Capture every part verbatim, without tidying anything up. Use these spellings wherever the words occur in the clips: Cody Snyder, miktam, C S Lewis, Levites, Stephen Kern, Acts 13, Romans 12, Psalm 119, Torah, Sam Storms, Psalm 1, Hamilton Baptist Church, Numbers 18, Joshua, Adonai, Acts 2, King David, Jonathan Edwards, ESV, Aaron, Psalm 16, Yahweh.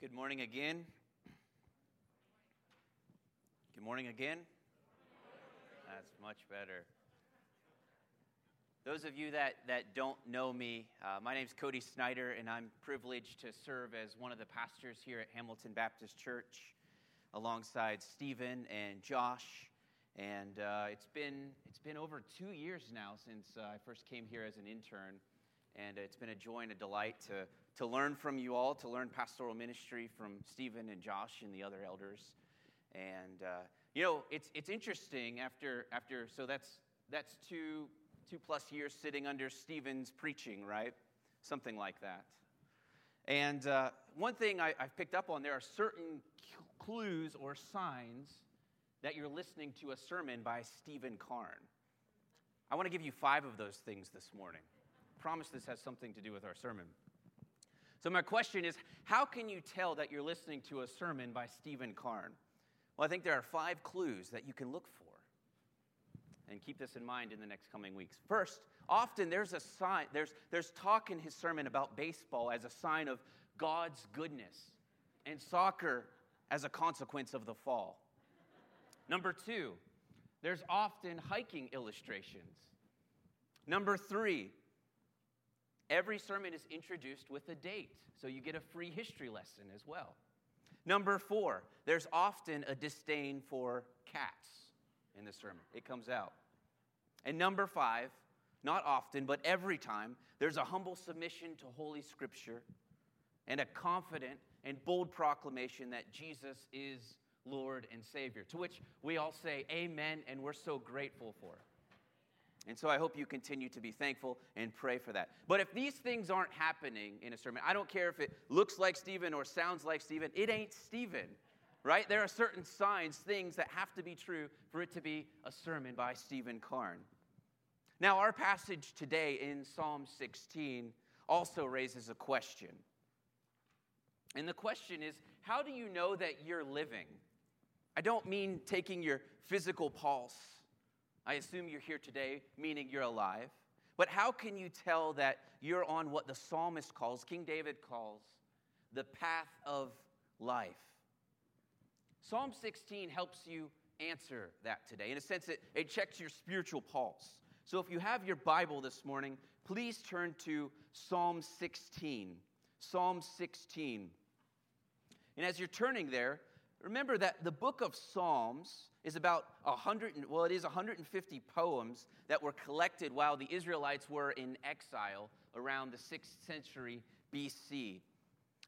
Good morning again. Good morning again. That's much better. Those of you that, that don't know me, uh, my name's Cody Snyder, and I'm privileged to serve as one of the pastors here at Hamilton Baptist Church alongside Stephen and Josh. And uh, it's been it's been over two years now since uh, I first came here as an intern, and it's been a joy and a delight to to learn from you all, to learn pastoral ministry from Stephen and Josh and the other elders. And uh, you know, it's it's interesting after after so that's that's two two plus years sitting under Stephen's preaching, right? Something like that. And uh, one thing I, I've picked up on: there are certain clues or signs that you're listening to a sermon by Stephen Kern. I want to give you five of those things this morning. I promise this has something to do with our sermon. So my question is, how can you tell that you're listening to a sermon by Stephen Kern? Well, I think there are five clues that you can look for. And keep this in mind in the next coming weeks. First, often there's a sign, there's, there's talk in his sermon about baseball as a sign of God's goodness, and soccer as a consequence of the fall. Number two, there's often hiking illustrations. Number three, every sermon is introduced with a date, so you get a free history lesson as well. Number four, there's often a disdain for cats in the sermon. It comes out. And number five, not often, but every time, there's a humble submission to Holy Scripture and a confident and bold proclamation that Jesus is Lord and Savior, to which we all say amen, and we're so grateful for it. And so I hope you continue to be thankful and pray for that. But if these things aren't happening in a sermon, I don't care if it looks like Stephen or sounds like Stephen, it ain't Stephen, right? There are certain signs, things that have to be true for it to be a sermon by Stephen Kern. Now, our passage today in Psalm sixteen also raises a question. And the question is, how do you know that you're living? I don't mean taking your physical pulse. I assume you're here today, meaning you're alive. But how can you tell that you're on what the psalmist calls, King David calls, the path of life? Psalm sixteen helps you answer that today. In a sense, it, it checks your spiritual pulse. So if you have your Bible this morning, please turn to Psalm sixteen. Psalm sixteen. And as you're turning there, remember that the book of Psalms is about one hundred, well, it is one hundred fifty poems that were collected while the Israelites were in exile around the sixth century B C.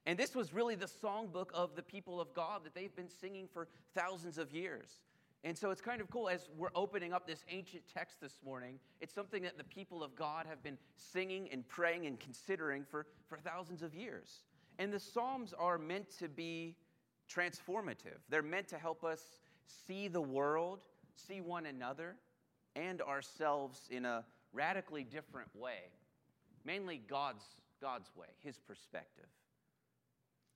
And this was really the songbook of the people of God that they've been singing for thousands of years. And so it's kind of cool as we're opening up this ancient text this morning. It's something that the people of God have been singing and praying and considering for, for thousands of years. And the Psalms are meant to be transformative. They're meant to help us see the world, see one another, and ourselves in a radically different way. Mainly God's, God's way, his perspective.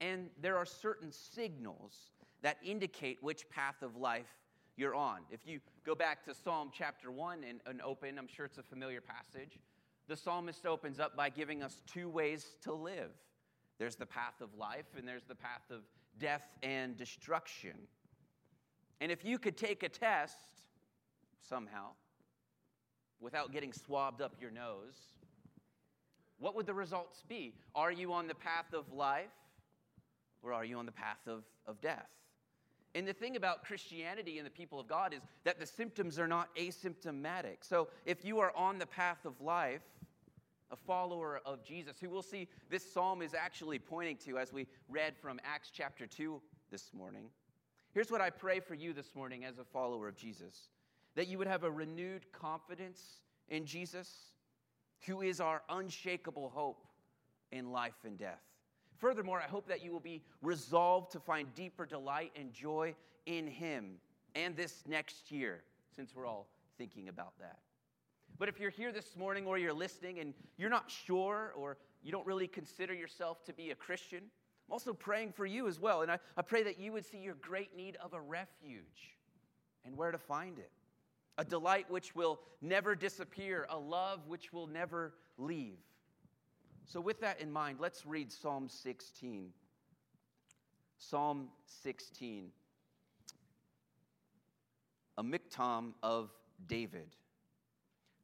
And there are certain signals that indicate which path of life you're on. If you go back to Psalm chapter one and, and open, I'm sure it's a familiar passage, the psalmist opens up by giving us two ways to live. There's the path of life, and there's the path of death and destruction. And if you could take a test somehow without getting swabbed up your nose, what would the results be? Are you on the path of life, or are you on the path of, of death? And the thing about Christianity and the people of God is that the symptoms are not asymptomatic. So if you are on the path of life, a follower of Jesus, who we'll see this psalm is actually pointing to as we read from Acts chapter two this morning. Here's what I pray for you this morning as a follower of Jesus: that you would have a renewed confidence in Jesus, who is our unshakable hope in life and death. Furthermore, I hope that you will be resolved to find deeper delight and joy in him, and this next year, since we're all thinking about that. But if you're here this morning or you're listening and you're not sure, or you don't really consider yourself to be a Christian, I'm also praying for you as well. And I, I pray that you would see your great need of a refuge and where to find it. A delight which will never disappear, a love which will never leave. So with that in mind, let's read Psalm sixteen. Psalm sixteen, a miktam of David.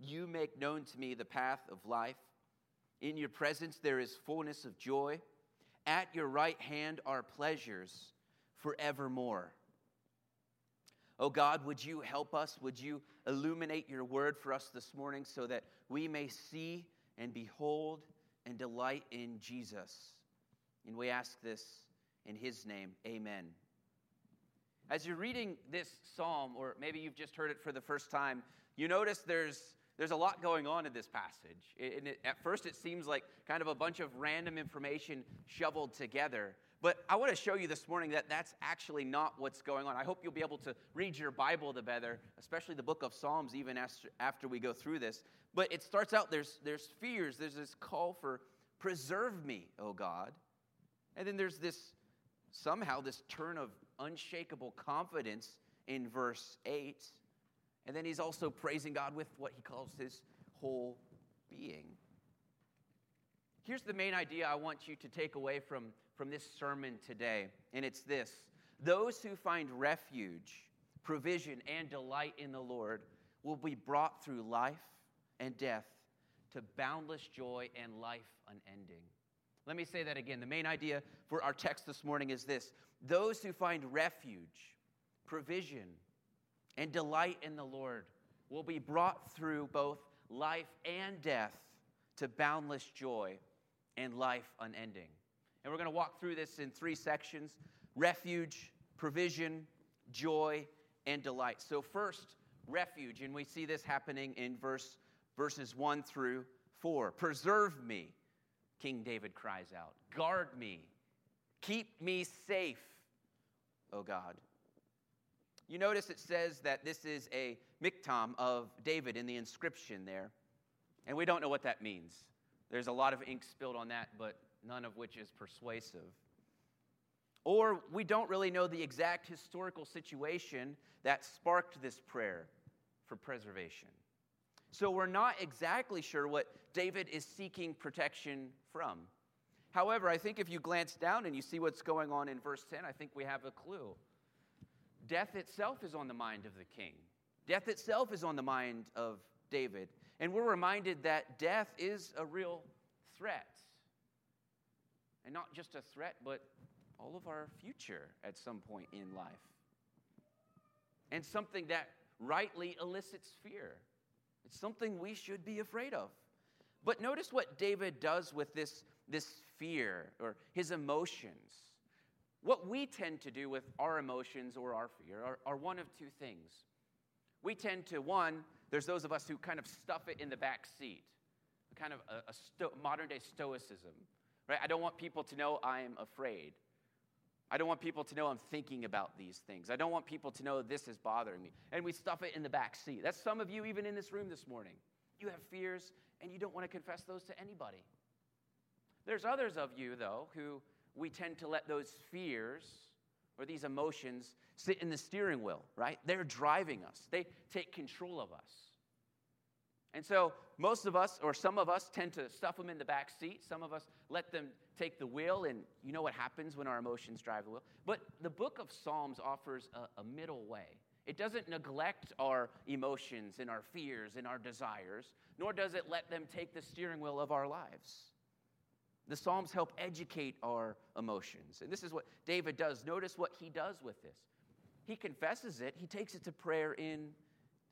You make known to me the path of life. In your presence there is fullness of joy. At your right hand are pleasures forevermore. Oh God, would you help us? Would you illuminate your word for us this morning so that we may see and behold and delight in Jesus? And we ask this in his name. Amen. As you're reading this psalm, or maybe you've just heard it for the first time, you notice there's there's a lot going on in this passage. And it, at first it seems like kind of a bunch of random information shoveled together. But I want to show you this morning that that's actually not what's going on. I hope you'll be able to read your Bible together, especially the book of Psalms, even after we go through this. But it starts out, there's there's fears, there's this call for preserve me, O God. And then there's this, somehow, this turn of unshakable confidence in verse eight. And then he's also praising God with what he calls his whole being. Here's the main idea I want you to take away from, from this sermon today, and it's this. Those who find refuge, provision, and delight in the Lord will be brought through life and death to boundless joy and life unending. Let me say that again. The main idea for our text this morning is this. Those who find refuge, provision, and delight in the Lord will be brought through both life and death to boundless joy and life unending. And we're going to walk through this in three sections: refuge, provision, joy, and delight. So first, refuge, and we see this happening in verse verses one through four. Preserve me, King David cries out. Guard me. Keep me safe, O God. You notice it says that this is a miktam of David in the inscription there. And we don't know what that means. There's a lot of ink spilled on that, but none of which is persuasive. Or we don't really know the exact historical situation that sparked this prayer for preservation. So we're not exactly sure what David is seeking protection from. However, I think if you glance down and you see what's going on in verse ten, I think we have a clue. Death itself is on the mind of the king. Death itself is on the mind of David. And we're reminded that death is a real threat. And not just a threat, but all of our future at some point in life. And something that rightly elicits fear. It's something we should be afraid of. But notice what David does with this, this fear, or his emotions. What we tend to do with our emotions or our fear are, are one of two things. We tend to, one, there's those of us who kind of stuff it in the back seat, kind of a, a sto- modern-day stoicism, right? I don't want people to know I'm afraid. I don't want people to know I'm thinking about these things. I don't want people to know this is bothering me. And we stuff it in the back seat. That's some of you even in this room this morning. You have fears, and you don't want to confess those to anybody. There's others of you, though, who we tend to let those fears or these emotions sit in the steering wheel, right? They're driving us. They take control of us. And so most of us, or some of us, tend to stuff them in the back seat. Some of us let them take the wheel, and you know what happens when our emotions drive the wheel. But the book of Psalms offers a, a middle way. It doesn't neglect our emotions and our fears and our desires, nor does it let them take the steering wheel of our lives. The Psalms help educate our emotions. And this is what David does. Notice what he does with this. He confesses it. He takes it to prayer in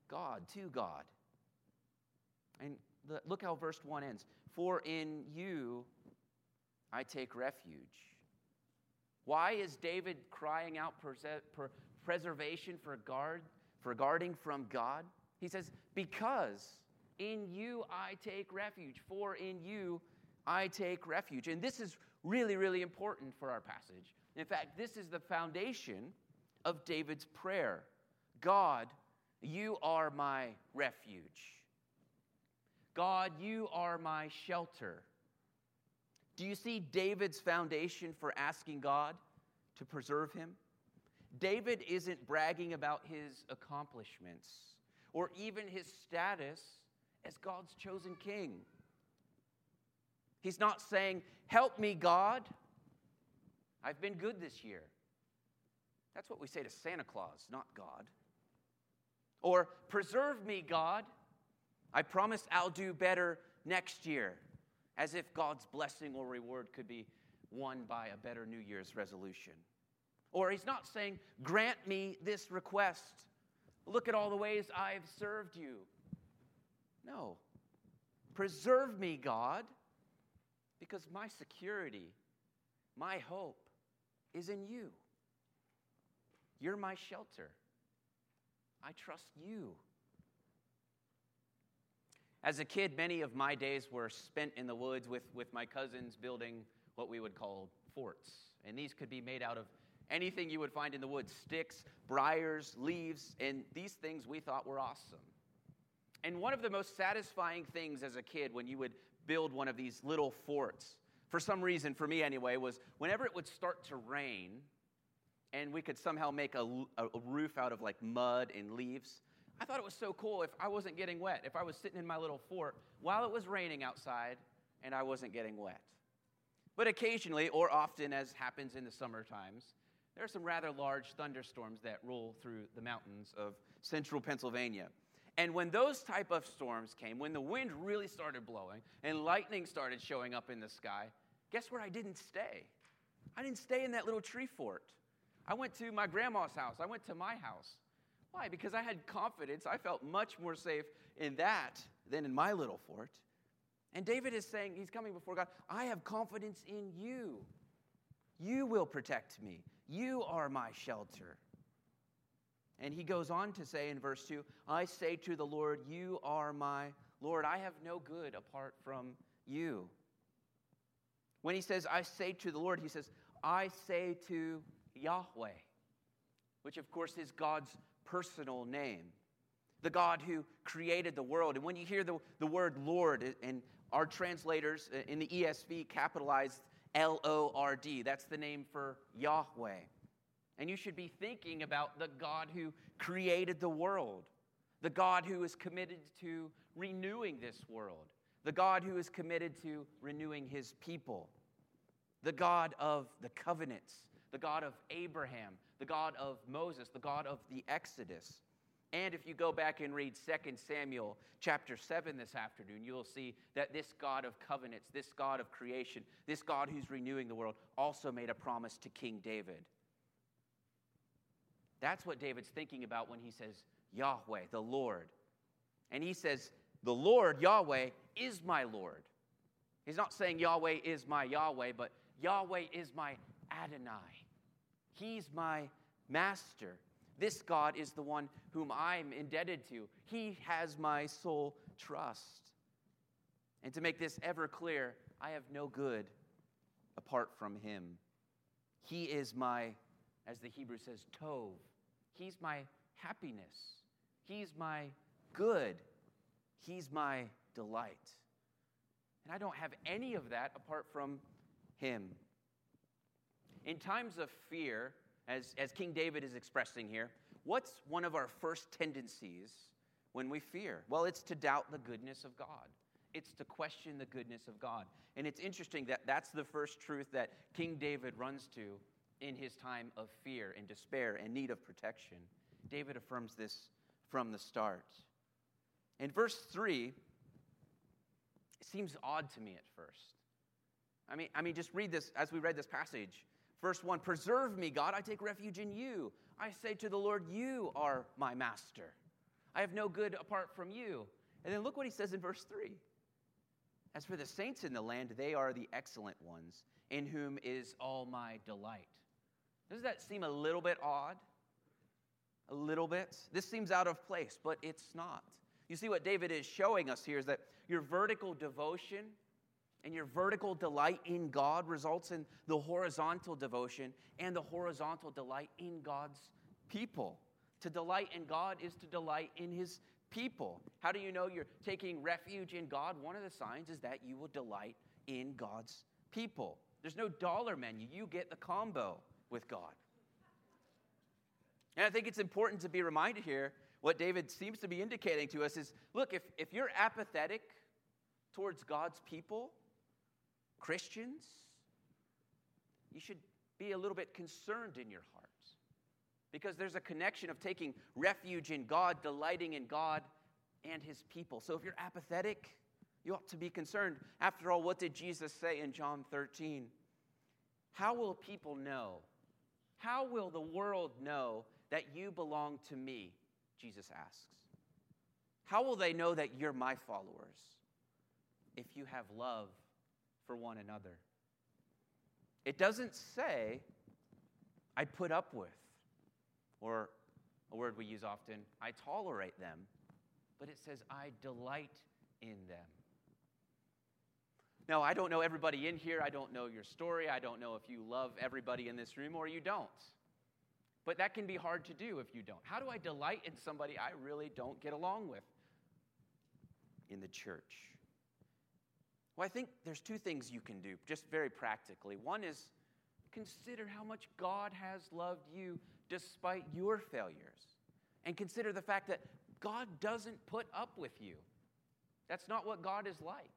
God, to God. And look how verse one ends. For in you I take refuge. Why is David crying out preservation for guard, for guarding from God? He says, because in you I take refuge. For in you I take refuge. And this is really, really important for our passage. In fact, this is the foundation of David's prayer. God, you are my refuge. God, you are my shelter. Do you see David's foundation for asking God to preserve him? David isn't bragging about his accomplishments or even his status as God's chosen king. He's not saying, help me, God. I've been good this year. That's what we say to Santa Claus, not God. Or, preserve me, God. I promise I'll do better next year. As if God's blessing or reward could be won by a better New Year's resolution. Or he's not saying, grant me this request. Look at all the ways I've served you. No. Preserve me, God, because my security, my hope is in you. You're my shelter. I trust you. As a kid, many of my days were spent in the woods with, with my cousins building what we would call forts. And these could be made out of anything you would find in the woods, sticks, briars, leaves, and these things we thought were awesome. And one of the most satisfying things as a kid when you would build one of these little forts, for some reason, for me anyway, was whenever it would start to rain and we could somehow make a, a roof out of like mud and leaves, I thought it was so cool if I wasn't getting wet, if I was sitting in my little fort while it was raining outside and I wasn't getting wet. But occasionally, or often as happens in the summer times, there are some rather large thunderstorms that roll through the mountains of central Pennsylvania. And when those type of storms came, when the wind really started blowing and lightning started showing up in the sky, guess where I didn't stay? I didn't stay in that little tree fort. I went to my grandma's house. I went to my house. Why? Because I had confidence. I felt much more safe in that than in my little fort. And David is saying, he's coming before God, I have confidence in you. You will protect me. You are my shelter. And he goes on to say in verse two, I say to the Lord, you are my Lord. I have no good apart from you. When he says, I say to the Lord, he says, I say to Yahweh, which of course is God's personal name, the God who created the world. And when you hear the, the word Lord, and our translators in the E S V capitalized L O R D, that's the name for Yahweh. And you should be thinking about the God who created the world, the God who is committed to renewing this world, the God who is committed to renewing his people, the God of the covenants, the God of Abraham, the God of Moses, the God of the Exodus. And if you go back and read Second Samuel chapter seven this afternoon, you'll see that this God of covenants, this God of creation, this God who's renewing the world, also made a promise to King David. That's what David's thinking about when he says, Yahweh, the Lord. And he says, the Lord, Yahweh, is my Lord. He's not saying Yahweh is my Yahweh, but Yahweh is my Adonai. He's my master. This God is the one whom I'm indebted to. He has my sole trust. And to make this ever clear, I have no good apart from him. He is my, as the Hebrew says, tov. He's my happiness. He's my good. He's my delight. And I don't have any of that apart from him. In times of fear, as, as King David is expressing here, what's one of our first tendencies when we fear? Well, it's to doubt the goodness of God. It's to question the goodness of God. And it's interesting that that's the first truth that King David runs to in his time of fear and despair and need of protection. David affirms this from the start. In verse three, it seems odd to me at first. I mean, I mean, just read this as we read this passage. Verse one, preserve me, God, I take refuge in you. I say to the Lord, you are my master. I have no good apart from you. And then look what he says in verse three. As for the saints in the land, they are the excellent ones, in whom is all my delight. Doesn't that seem a little bit odd? A little bit? This seems out of place, but it's not. You see, what David is showing us here is that your vertical devotion and your vertical delight in God results in the horizontal devotion and the horizontal delight in God's people. To delight in God is to delight in his people. How do you know you're taking refuge in God? One of the signs is that you will delight in God's people. There's no dollar menu. You get the combo with God. And I think it's important to be reminded here, what David seems to be indicating to us is, look, if, if you're apathetic towards God's people, Christians, you should be a little bit concerned in your heart, because there's a connection of taking refuge in God, delighting in God and his people. So if you're apathetic, you ought to be concerned. After all, what did Jesus say in John thirteen? How will people know? How will the world know that you belong to me? Jesus asks. How will they know that you're my followers? If you have love for one another. It doesn't say, I put up with, or a word we use often, I tolerate them, but it says, I delight in them. Now, I don't know everybody in here. I don't know your story. I don't know if you love everybody in this room or you don't. But that can be hard to do if you don't. How do I delight in somebody I really don't get along with in the church? Well, I think there's two things you can do, just very practically. One is consider how much God has loved you despite your failures. And consider the fact that God doesn't put up with you. That's not what God is like.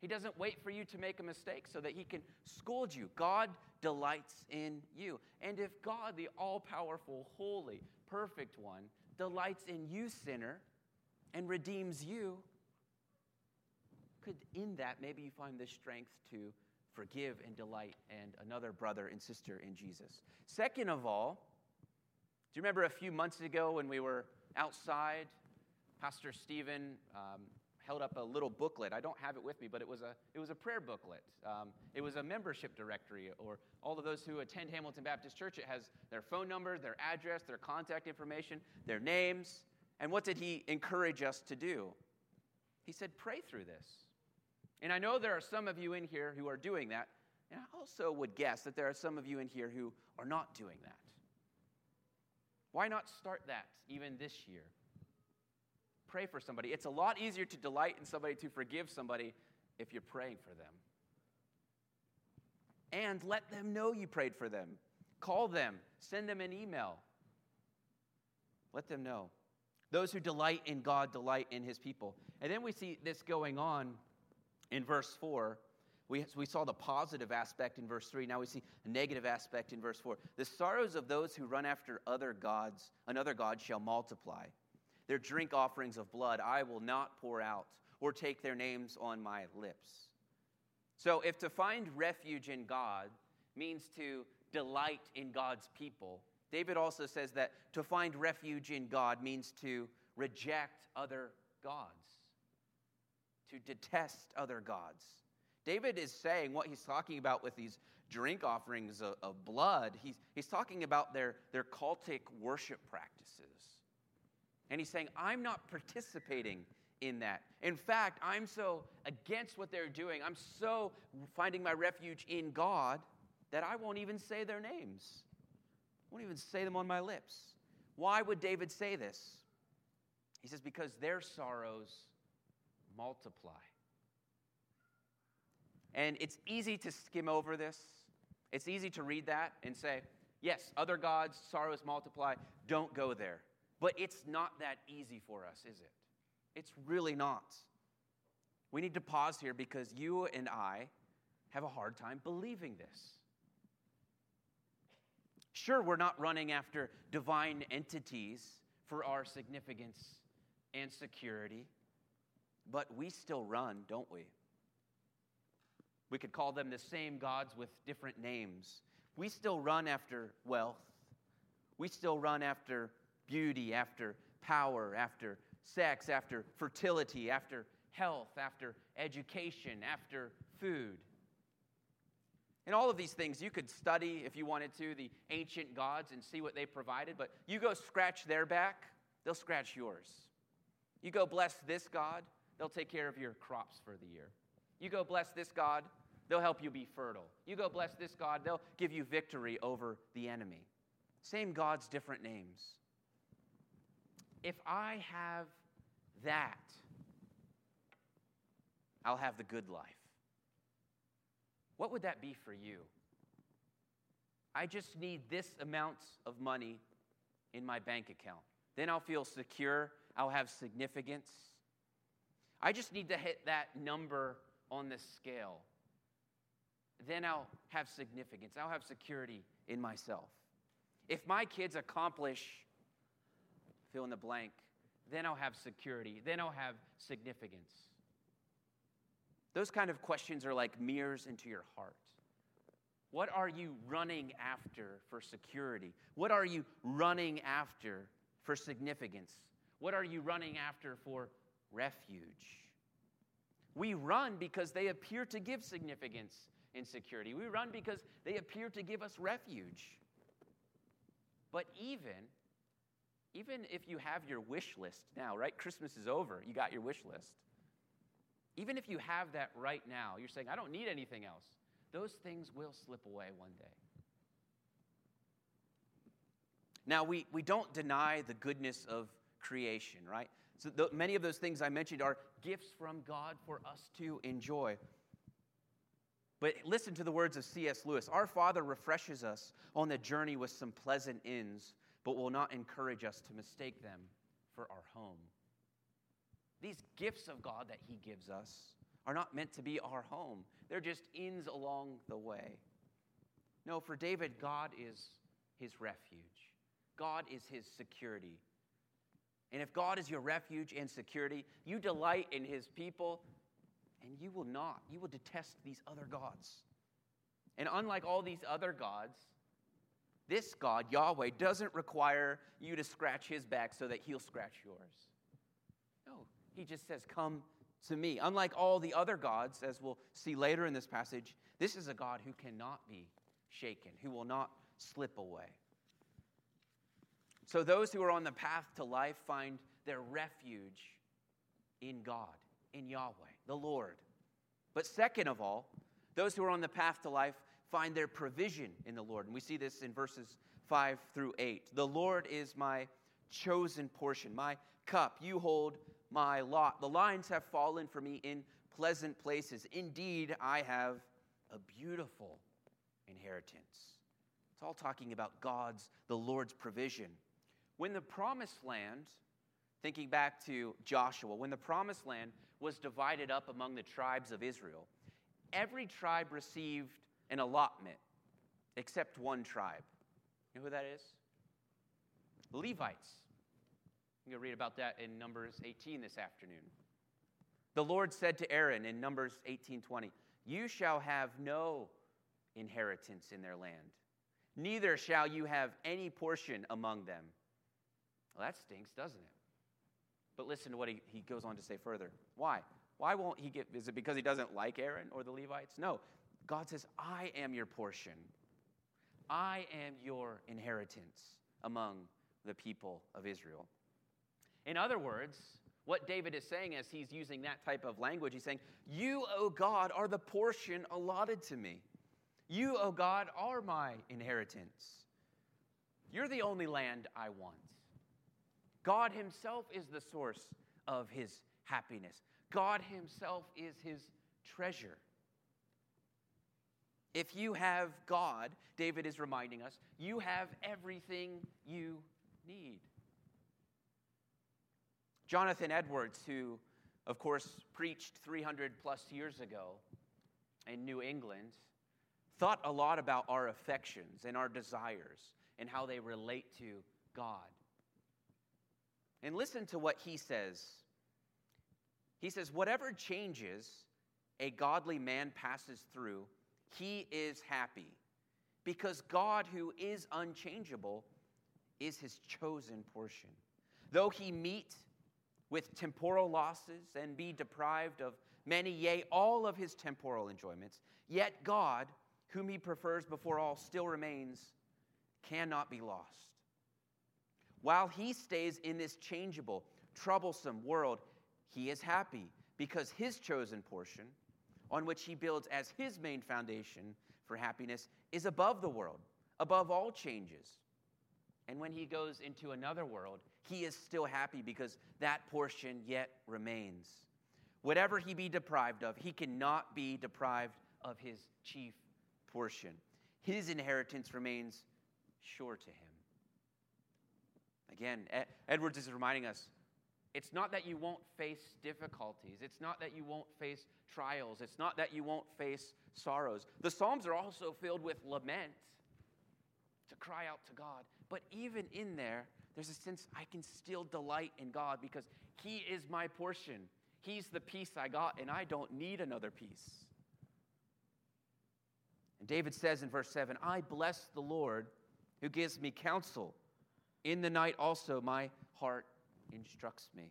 He doesn't wait for you to make a mistake so that he can scold you. God delights in you. And if God, the all-powerful, holy, perfect one, delights in you, sinner, and redeems you, could in that maybe you find the strength to forgive and delight and another brother and sister in Jesus. Second of all, do you remember a few months ago when we were outside, Pastor Stephen um, held up a little booklet. I don't have it with me, but it was a it was a prayer booklet. Um, it was a membership directory, or all of those who attend Hamilton Baptist Church. It has their phone number, their address, their contact information, their names. And what did he encourage us to do? He said, pray through this. And I know there are some of you in here who are doing that, and I also would guess that there are some of you in here who are not doing that. Why not start that even this year? Pray for somebody. It's a lot easier to delight in somebody, to forgive somebody, if you're praying for them. And let them know you prayed for them. Call them. Send them an email. Let them know. Those who delight in God delight in his people. And then we see this going on in verse four. We, we saw the positive aspect in verse three. Now we see a negative aspect in verse four. The sorrows of those who run after other gods, another god shall multiply. Their drink offerings of blood I will not pour out, or take their names on my lips. So if to find refuge in God means to delight in God's people, David also says that to find refuge in God means to reject other gods, to detest other gods. David is saying what he's talking about with these drink offerings of, of blood. He's, he's talking about their, their cultic worship practices. And he's saying, I'm not participating in that. In fact, I'm so against what they're doing. I'm so finding my refuge in God that I won't even say their names. I won't even say them on my lips. Why would David say this? He says, because their sorrows multiply. And it's easy to skim over this. It's easy to read that and say, yes, other gods, sorrows multiply. Don't go there. But it's not that easy for us, is it? It's really not. We need to pause here because you and I have a hard time believing this. Sure, we're not running after divine entities for our significance and security, but we still run, don't we? We could call them the same gods with different names. We still run after wealth. We still run after beauty, after power, after sex, after fertility, after health, after education, after food. And all of these things, you could study, if you wanted to, the ancient gods and see what they provided, but you go scratch their back, they'll scratch yours. You go bless this god, they'll take care of your crops for the year. You go bless this god, they'll help you be fertile. You go bless this god, they'll give you victory over the enemy. Same gods, different names. If I have that, I'll have the good life. What would that be for you? I just need this amount of money in my bank account. Then I'll feel secure. I'll have significance. I just need to hit that number on the scale. Then I'll have significance. I'll have security in myself. If my kids accomplish fill in the blank, then I'll have security. Then I'll have significance. Those kind of questions are like mirrors into your heart. What are you running after for security? What are you running after for significance? What are you running after for refuge? We run because they appear to give significance and security. We run because they appear to give us refuge. But even, even if you have your wish list now, right? Christmas is over. You got your wish list. Even if you have that right now, you're saying, I don't need anything else. Those things will slip away one day. Now, we, we don't deny the goodness of creation, right? So th- many of those things I mentioned are gifts from God for us to enjoy. But listen to the words of C S Lewis. Our Father refreshes us on the journey with some pleasant inns, but will not encourage us to mistake them for our home. These gifts of God that he gives us are not meant to be our home. They're just inns along the way. No, for David, God is his refuge. God is his security. And if God is your refuge and security, you delight in his people, and you will not. You will detest these other gods. And unlike all these other gods, this God, Yahweh, doesn't require you to scratch his back so that he'll scratch yours. No. He just says, come to me. Unlike all the other gods, as we'll see later in this passage, this is a God who cannot be shaken, who will not slip away. So those who are on the path to life find their refuge in God, in Yahweh, the Lord. But second of all, those who are on the path to life find their provision in the Lord. And we see this in verses five through eight. The Lord is my chosen portion, my cup. You hold my lot. The lines have fallen for me in pleasant places. Indeed, I have a beautiful inheritance. It's all talking about God's, the Lord's provision. When the promised land, thinking back to Joshua, when the promised land was divided up among the tribes of Israel, every tribe received an allotment except one tribe. You know who that is? The Levites. We're going to read about that in Numbers eighteen this afternoon. The Lord said to Aaron in Numbers eighteen twenty, you shall have no inheritance in their land, neither shall you have any portion among them. Well, that stinks, doesn't it? But listen to what he, he goes on to say further. Why? Why won't he get, is it because he doesn't like Aaron or the Levites? No. God says, I am your portion. I am your inheritance among the people of Israel. In other words, what David is saying as he's using that type of language, he's saying, you, O God, are the portion allotted to me. You, O God, are my inheritance. You're the only land I want. God himself is the source of his happiness. God himself is his treasure. If you have God, David is reminding us, you have everything you need. Jonathan Edwards, who, of course, preached three hundred plus years ago in New England, thought a lot about our affections and our desires and how they relate to God. And listen to what he says. He says, whatever changes a godly man passes through, he is happy, because God, who is unchangeable, is his chosen portion. Though he meet with temporal losses and be deprived of many, yea, all of his temporal enjoyments, yet God, whom he prefers before all, still remains, cannot be lost. While he stays in this changeable, troublesome world, he is happy, because his chosen portion, on which he builds as his main foundation for happiness, is above the world, above all changes. And when he goes into another world, he is still happy, because that portion yet remains. Whatever he be deprived of, he cannot be deprived of his chief portion. His inheritance remains sure to him. Again, Edwards is reminding us, it's not that you won't face difficulties. It's not that you won't face trials. It's not that you won't face sorrows. The Psalms are also filled with lament, to cry out to God. But even in there, there's a sense I can still delight in God, because he is my portion. He's the peace I got, and I don't need another peace. And David says in verse seven, I bless the Lord who gives me counsel. In the night also my heart instructs me.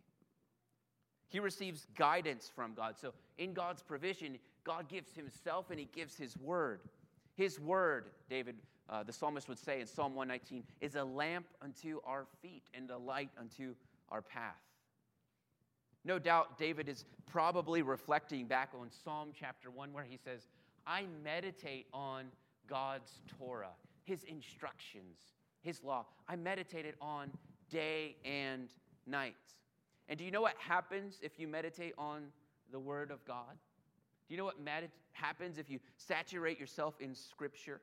He receives guidance from God. So in God's provision, God gives himself and he gives his word. His word, David, uh, the psalmist would say in Psalm one nineteen, is a lamp unto our feet and a light unto our path. No doubt David is probably reflecting back on Psalm chapter one, where he says, I meditate on God's Torah, his instructions, his law. I meditated on day and night. And do you know what happens if you meditate on the Word of God? Do you know what med- happens if you saturate yourself in Scripture?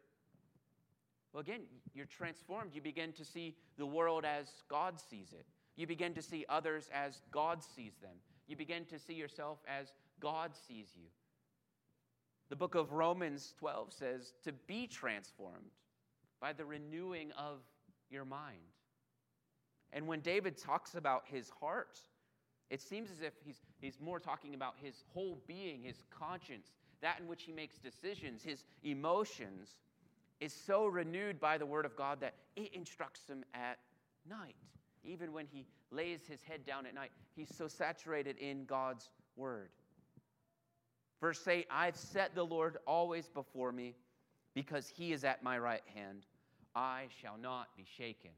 Well, again, you're transformed. You begin to see the world as God sees it. You begin to see others as God sees them. You begin to see yourself as God sees you. The book of Romans twelve says to be transformed by the renewing of your mind. And when David talks about his heart, it seems as if he's, he's more talking about his whole being, his conscience, that in which he makes decisions, his emotions, is so renewed by the word of God that it instructs him at night. Even when he lays his head down at night, he's so saturated in God's word. Verse eight, I've set the Lord always before me, because he is at my right hand. I shall not be shaken.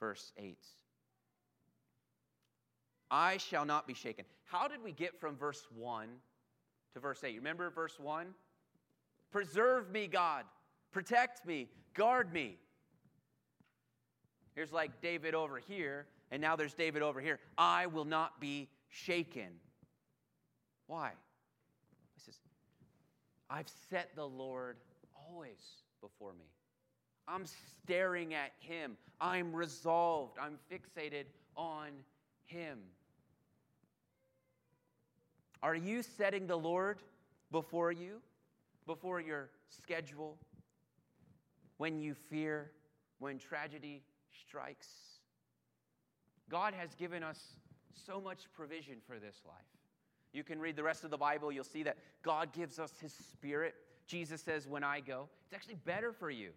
Verse eight. I shall not be shaken. How did we get from verse one to verse eight? Remember verse one? Preserve me, God. Protect me. Guard me. Here's like David over here, and now there's David over here. I will not be shaken. Why? This is, I've set the Lord always before me. I'm staring at him. I'm resolved. I'm fixated on him. Are you setting the Lord before you, before your schedule, when you fear, when tragedy strikes? God has given us so much provision for this life. You can read the rest of the Bible. You'll see that God gives us his Spirit. Jesus says, when I go, it's actually better for you.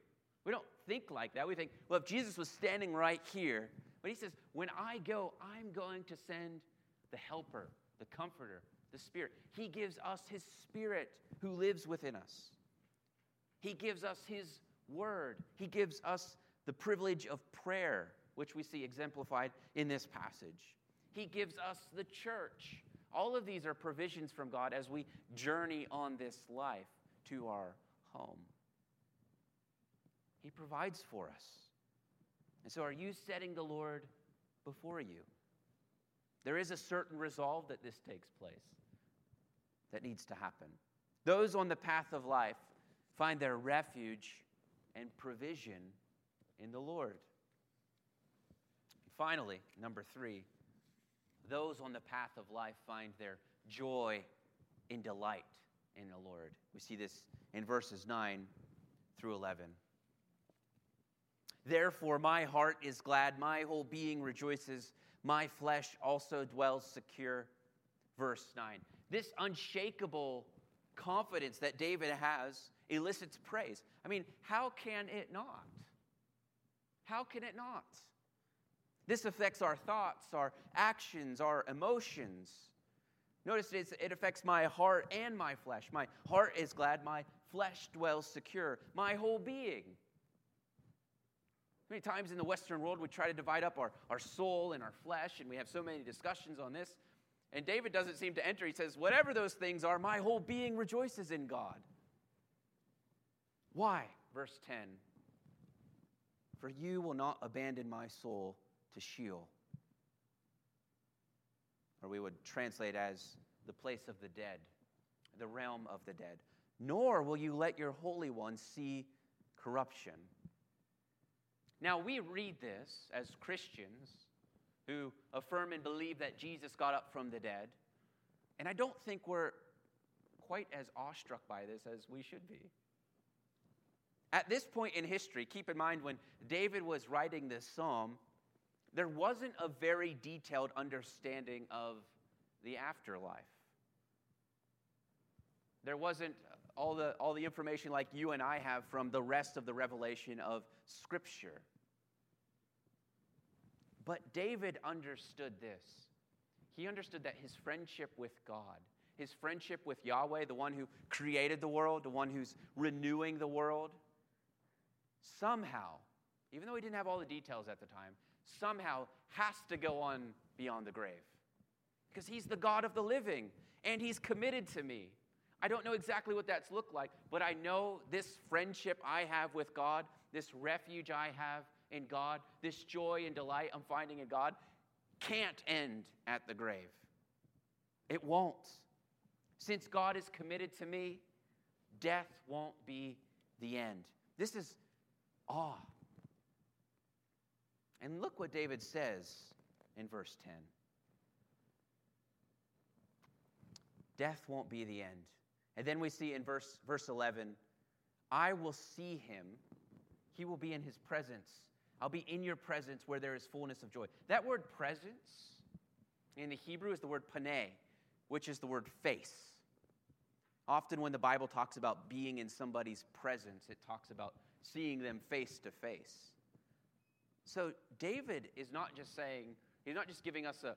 We don't think like that. We think, well, if Jesus was standing right here, but he says, when I go, I'm going to send the helper, the comforter, the Spirit. He gives us his Spirit who lives within us. He gives us his word. He gives us the privilege of prayer, which we see exemplified in this passage. He gives us the church. All of these are provisions from God as we journey on this life to our home. He provides for us. And so are you setting the Lord before you? There is a certain resolve that this takes place, that needs to happen. Those on the path of life find their refuge and provision in the Lord. Finally, number three, those on the path of life find their joy and delight in the Lord. We see this in verses nine through eleven. Therefore, my heart is glad, my whole being rejoices, my flesh also dwells secure. Verse nine. This unshakable confidence that David has elicits praise. I mean, how can it not? How can it not? This affects our thoughts, our actions, our emotions. Notice it's, it affects my heart and my flesh. My heart is glad, my flesh dwells secure, my whole being. Many times in the Western world, we try to divide up our, our soul and our flesh, and we have so many discussions on this. And David doesn't seem to enter. He says, whatever those things are, my whole being rejoices in God. Why? Verse ten. For you will not abandon my soul to Sheol. Or we would translate as the place of the dead, the realm of the dead. Nor will you let your Holy One see corruption. Now, we read this as Christians who affirm and believe that Jesus got up from the dead, and I don't think we're quite as awestruck by this as we should be. At this point in history, keep in mind when David was writing this psalm, there wasn't a very detailed understanding of the afterlife. There wasn't all the all the information like you and I have from the rest of the revelation of Scripture. But David understood this. He understood that his friendship with God, his friendship with Yahweh, the one who created the world, the one who's renewing the world, somehow, even though he didn't have all the details at the time, somehow has to go on beyond the grave. Because he's the God of the living, and he's committed to me. I don't know exactly what that's looked like, but I know this friendship I have with God, this refuge I have in God, this joy and delight I'm finding in God, can't end at the grave. It won't. Since God is committed to me, death won't be the end. This is awe. And look what David says in verse ten. Death won't be the end. And then we see in verse, verse eleven, I will see him. He will be in his presence. I'll be in your presence where there is fullness of joy. That word presence in the Hebrew is the word paneh, which is the word face. Often when the Bible talks about being in somebody's presence, it talks about seeing them face to face. So David is not just saying, he's not just giving us a,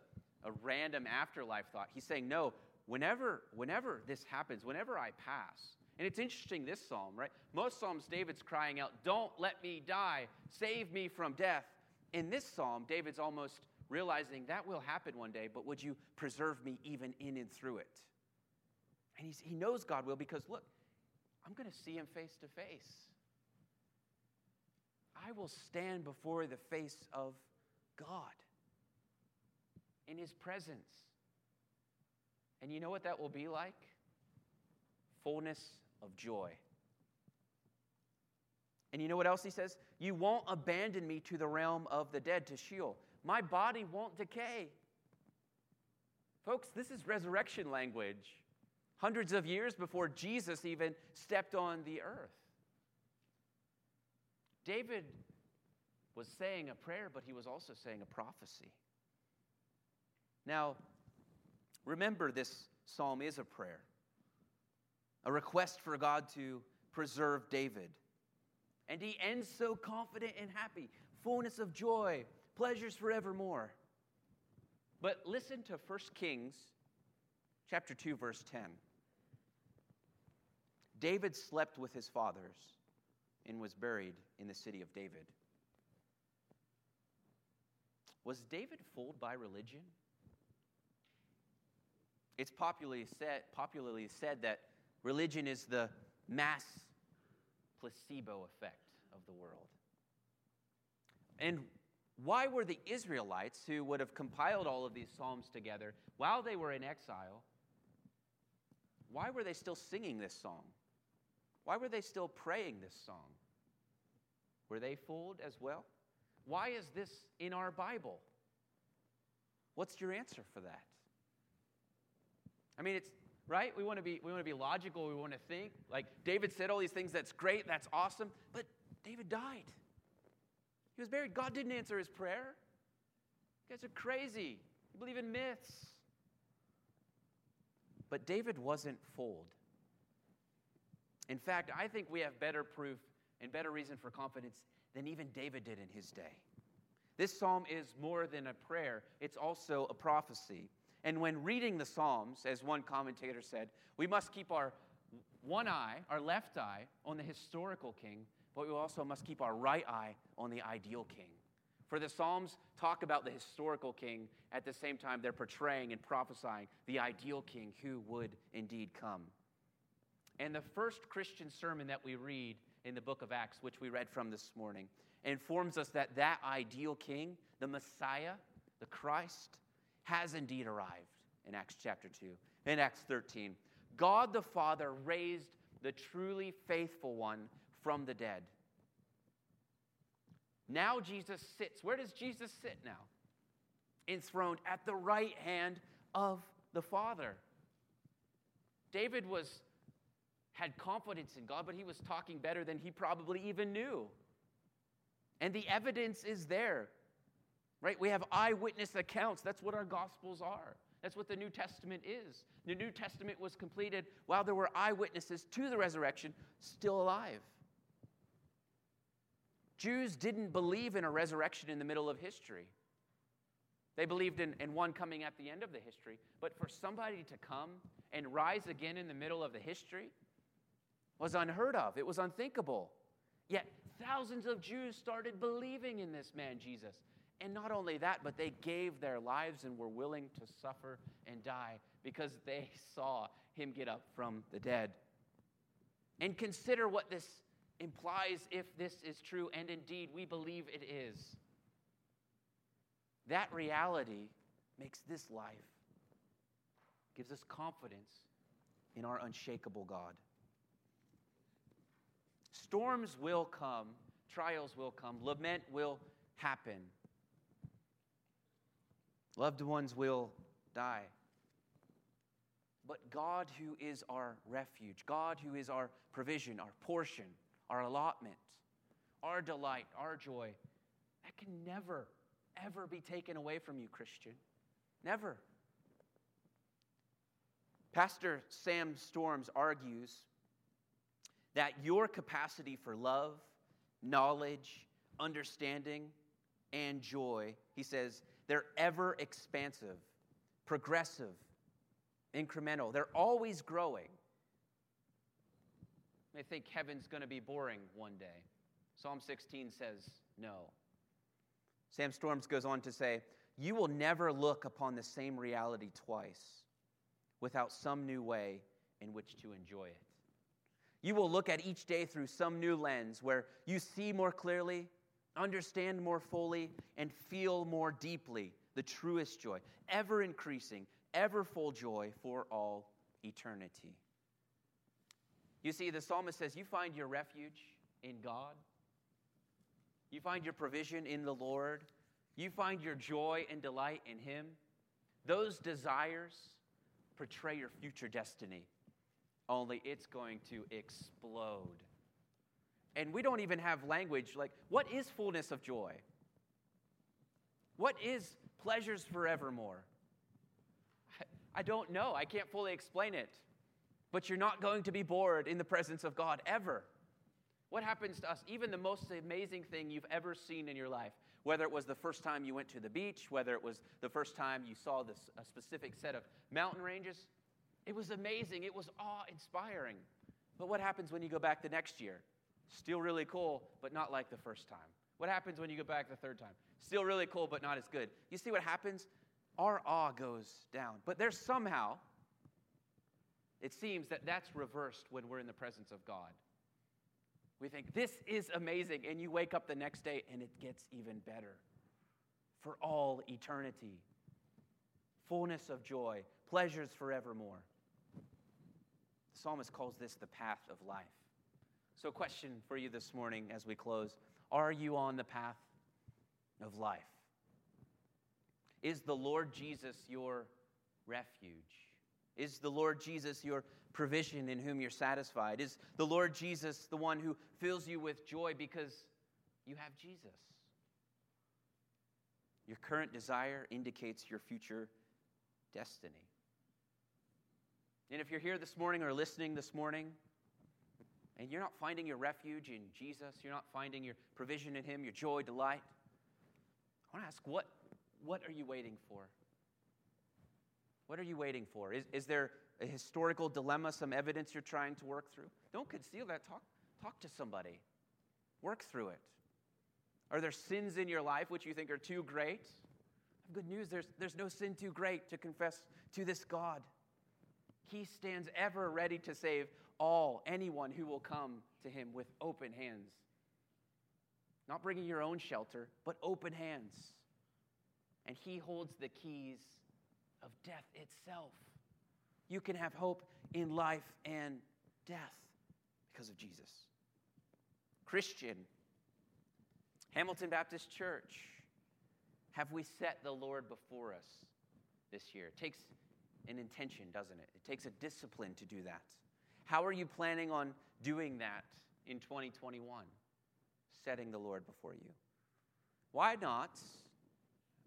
a random afterlife thought. He's saying, no, whenever, whenever this happens, whenever I pass, and it's interesting, this psalm, right? Most psalms, David's crying out, don't let me die, save me from death. In this psalm, David's almost realizing that will happen one day, but would you preserve me even in and through it? And he's, he knows God will because, look, I'm going to see him face to face. I will stand before the face of God in his presence. And you know what that will be like? Fullness of joy. And you know what else he says? You won't abandon me to the realm of the dead, to Sheol. My body won't decay. Folks, this is resurrection language. Hundreds of years before Jesus even stepped on the earth. David was saying a prayer, but he was also saying a prophecy. Now, remember, this psalm is a prayer, a request for God to preserve David. And he ends so confident and happy, fullness of joy, pleasures forevermore. But listen to First Kings chapter two, verse ten. David slept with his fathers and was buried in the city of David. Was David fooled by religion? It's popularly said, popularly said that religion is the mass placebo effect of the world. And why were the Israelites, who would have compiled all of these psalms together while they were in exile, why were they still singing this song? Why were they still praying this song? Were they fooled as well? Why is this in our Bible? What's your answer for that? I mean, it's right? We want to be we want to be logical, we want to think. Like David said all these things, that's great, that's awesome, but David died. He was buried. God didn't answer his prayer. You guys are crazy. You believe in myths. But David wasn't fooled. In fact, I think we have better proof and better reason for confidence than even David did in his day. This psalm is more than a prayer. It's also a prophecy. And when reading the Psalms, as one commentator said, we must keep our one eye, our left eye, on the historical king, but we also must keep our right eye on the ideal king. For the Psalms talk about the historical king, at the same time they're portraying and prophesying the ideal king who would indeed come. And the first Christian sermon that we read in the book of Acts, which we read from this morning, informs us that that ideal king, the Messiah, the Christ, has indeed arrived in Acts chapter two. In Acts thirteen, God the Father raised the truly faithful one from the dead. Now Jesus sits. Where does Jesus sit now? Enthroned at the right hand of the Father. David was had confidence in God, but he was talking better than he probably even knew. And the evidence is there, right? We have eyewitness accounts. That's what our Gospels are. That's what the New Testament is. The New Testament was completed while there were eyewitnesses to the resurrection still alive. Jews didn't believe in a resurrection in the middle of history. They believed in, in one coming at the end of the history. But for somebody to come and rise again in the middle of the history was unheard of. It was unthinkable. Yet thousands of Jews started believing in this man, Jesus. And not only that, but they gave their lives and were willing to suffer and die because they saw him get up from the dead. And consider what this implies if this is true, and indeed we believe it is. That reality makes this life, gives us confidence in our unshakable God. Storms will come, trials will come, lament will happen. Loved ones will die. But God, who is our refuge, God, who is our provision, our portion, our allotment, our delight, our joy, that can never, ever be taken away from you, Christian. Never. Pastor Sam Storms argues that your capacity for love, knowledge, understanding, and joy, he says, they're ever expansive, progressive, incremental. They're always growing. They think heaven's going to be boring one day. Psalm sixteen says no. Sam Storms goes on to say, you will never look upon the same reality twice without some new way in which to enjoy it. You will look at each day through some new lens where you see more clearly, understand more fully, and feel more deeply the truest joy, ever increasing, ever full joy for all eternity. You see, the psalmist says, you find your refuge in God. You find your provision in the Lord. You find your joy and delight in Him. Those desires portray your future destiny. Only it's going to explode. And we don't even have language like, what is fullness of joy? What is pleasures forevermore? I, I don't know. I can't fully explain it. But you're not going to be bored in the presence of God ever. What happens to us? Even the most amazing thing you've ever seen in your life, whether it was the first time you went to the beach, whether it was the first time you saw this, a specific set of mountain ranges, it was amazing. It was awe-inspiring. But what happens when you go back the next year? Still really cool, but not like the first time. What happens when you go back the third time? Still really cool, but not as good. You see what happens? Our awe goes down. But there's somehow, it seems that that's reversed when we're in the presence of God. We think, this is amazing, and you wake up the next day, and it gets even better. For all eternity. Fullness of joy. Pleasures forevermore. The psalmist calls this the path of life. So question for you this morning as we close. Are you on the path of life? Is the Lord Jesus your refuge? Is the Lord Jesus your provision in whom you're satisfied? Is the Lord Jesus the one who fills you with joy because you have Jesus? Your current desire indicates your future destiny. And if you're here this morning or listening this morning, and you're not finding your refuge in Jesus, you're not finding your provision in Him, your joy, delight, I want to ask, what, what are you waiting for? What are you waiting for? Is, is there a historical dilemma, some evidence you're trying to work through? Don't conceal that. Talk, talk to somebody. Work through it. Are there sins in your life which you think are too great? I have good news. There's, there's no sin too great to confess to this God. He stands ever ready to save all, anyone who will come to Him with open hands. Not bringing your own shelter, but open hands. And He holds the keys of death itself. You can have hope in life and death because of Jesus. Christian, Hamilton Baptist Church, have we set the Lord before us this year? It takes an intention, doesn't it? It takes a discipline to do that. How are you planning on doing that in twenty twenty-one? Setting the Lord before you. Why not,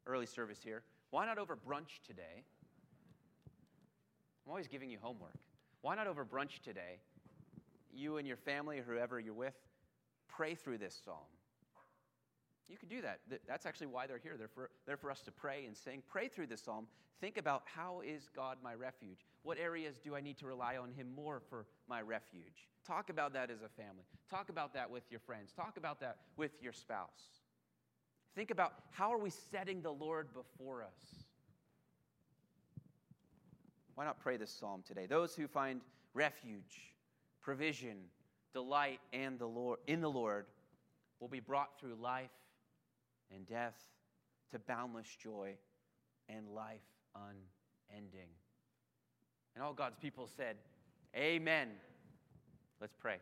early service here, why not over brunch today? I'm always giving you homework. Why not over brunch today, you and your family, or whoever you're with, pray through this psalm. You can do that. That's actually why they're here. They're for, they're for us to pray and sing. Pray through this psalm. Think about, how is God my refuge? What areas do I need to rely on Him more for my refuge? Talk about that as a family. Talk about that with your friends. Talk about that with your spouse. Think about, how are we setting the Lord before us? Why not pray this psalm today? Those who find refuge, provision, delight and the Lord in the Lord will be brought through life and death to boundless joy and life unending. And all God's people said, amen. Let's pray.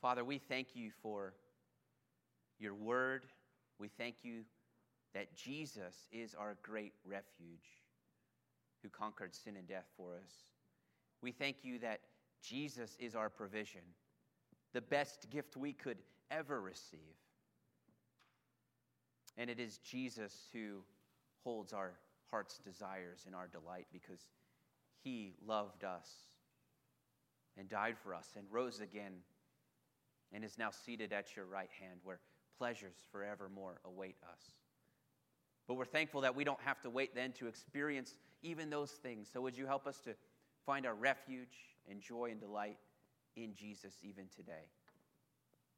Father, we thank You for Your word. We thank You that Jesus is our great refuge, who conquered sin and death for us. We thank You that Jesus is our provision, the best gift we could ever receive. And it is Jesus who holds our heart's desires and our delight, because He loved us and died for us and rose again and is now seated at Your right hand, where pleasures forevermore await us. But we're thankful that we don't have to wait then to experience even those things. So would You help us to find our refuge and joy and delight in Jesus even today?